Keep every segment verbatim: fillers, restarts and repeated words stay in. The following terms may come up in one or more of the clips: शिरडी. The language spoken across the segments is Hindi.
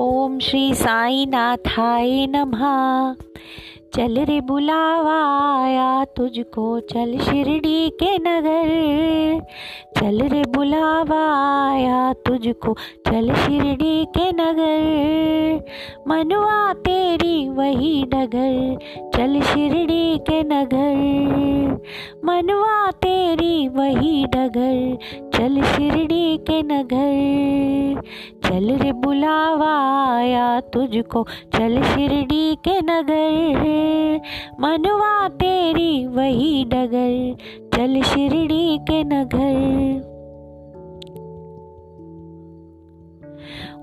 ओम श्री साई नाथाय नमः। चल रे बुलावा आया तुझको, चल शिरडी के नगर। चल रे बुलावा आया तुझको, चल शिरडी के नगर। मनवा तेरी वही डगर, चल शिरडी के नगर। मनवा तेरी वही डगर, चल शिरडी के नगर। चल रे बुलावा आया तुझको, चल शिरडी के नगर। मनवा तेरी वही डगर, चल शिरडी के नगर।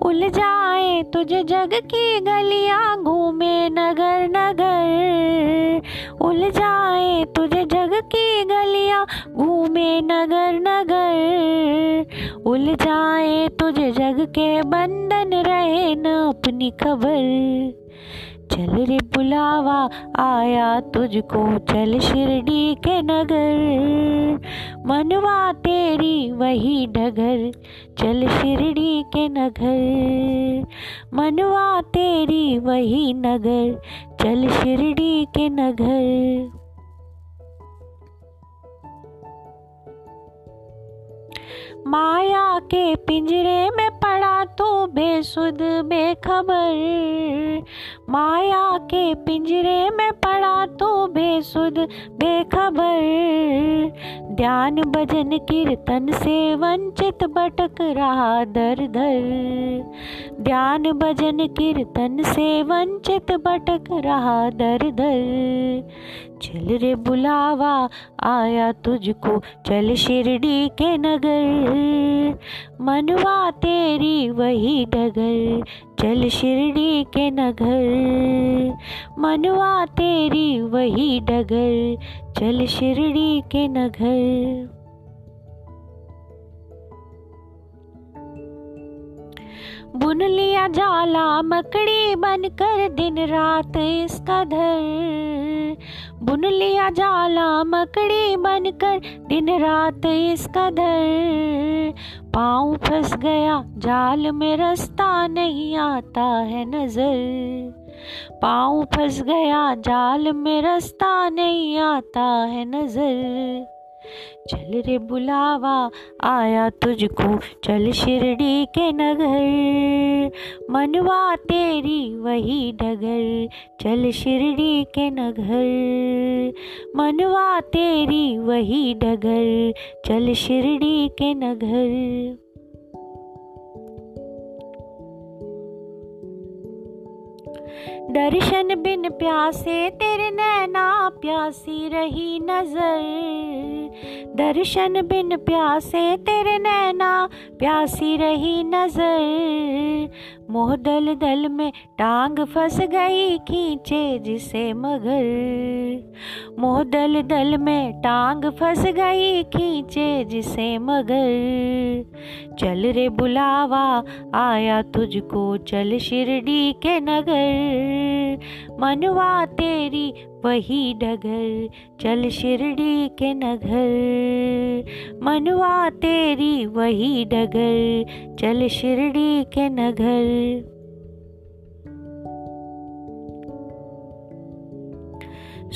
उलझाए तुझे जग की गलियां, घूमे नगर नगर। उलझाए तुझे जग की गलियां, घूमे नगर नगर। उलझाए तुझे जग के बंधन, रहे न अपनी खबर। चल रे बुलावा आया तुझको, चल शिरडी के नगर। मनवा तेरी वही डगर, चल शिरडी के नगर। मनवा तेरी वही नगर, चल शिरडी के नगर। माया के पिंजरे में पड़ा तू बेसुध बेखबर। माया के पिंजरे में पड़ा तू बेसुध बेखबर। ध्यान भजन कीर्तन से वंचित भटक रहा दर दर। ध्यान भजन कीर्तन से वंचित भटक रहा दर दर। चल रे बुलावा आया तुझको, चल शिरडी के नगर। मनवा तेरी वही डगर, चल शिरडी के नगर। मनवा तेरी वही डगर, चल शिरडी के नगर। बुन लिया जाला मकड़ी बनकर, दिन रात इसका धर। बुन लिया जाला मकड़ी बनकर, दिन रात इसका धर। पाँव फंस गया जाल में, रास्ता नहीं आता है नजर। पाँव फंस गया जाल में, रास्ता नहीं आता है नजर। चल रे बुलावा आया तुझको, चल शिरडी के नगर। मनवा तेरी वही डगर, चल शिरडी के नगर। मनवा तेरी वही डगर, चल शिरडी के नगर। दर्शन बिन प्यासे तेरे नैना, प्यासी रही नजर। दर्शन बिन प्यासे तेरे नैना, प्यासी रही नजर। मोह दल दल में टांग फंस गई, खींचे जिसे मगर। मोह दल दल में टांग फंस गई, खींचे जिसे मगर। चल रे बुलावा आया तुझको, चल शिरडी के नगर। मनवा तेरी वही डगर, चल शिरडी के नगर। मनवा तेरी वही डगर, चल शिरडी के नगर।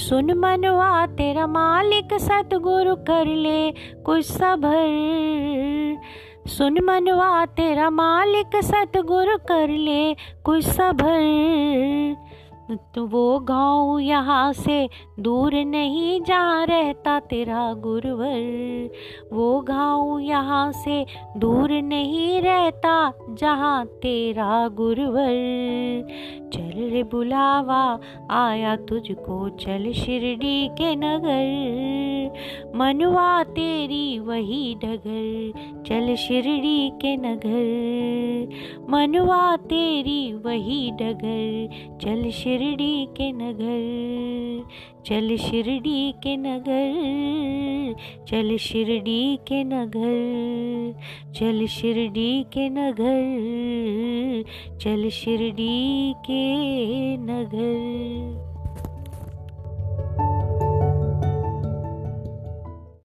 सुन मनवा तेरा मालिक सतगुरु, कर ले कुछ सबर। सुन मनवा तेरा मालिक सतगुरु, कर ले कुछ सबर। तो वो गाँव यहाँ से दूर नहीं, जहाँ रहता तेरा गुरुवर। वो गाँव यहाँ से दूर नहीं, रहता जहाँ तेरा गुरुवर। चल रे बुलावा आया तुझको, चल शिरडी के नगर। मनवा तेरी वही डगर, चल शिरडी के नगर। मनवा तेरी वही डगर, चल शिरडी के नगर। चल शिरडी के नगर, चल शिरडी के नगर। चल शिरडी के नगर, चल शिरडी के नगर।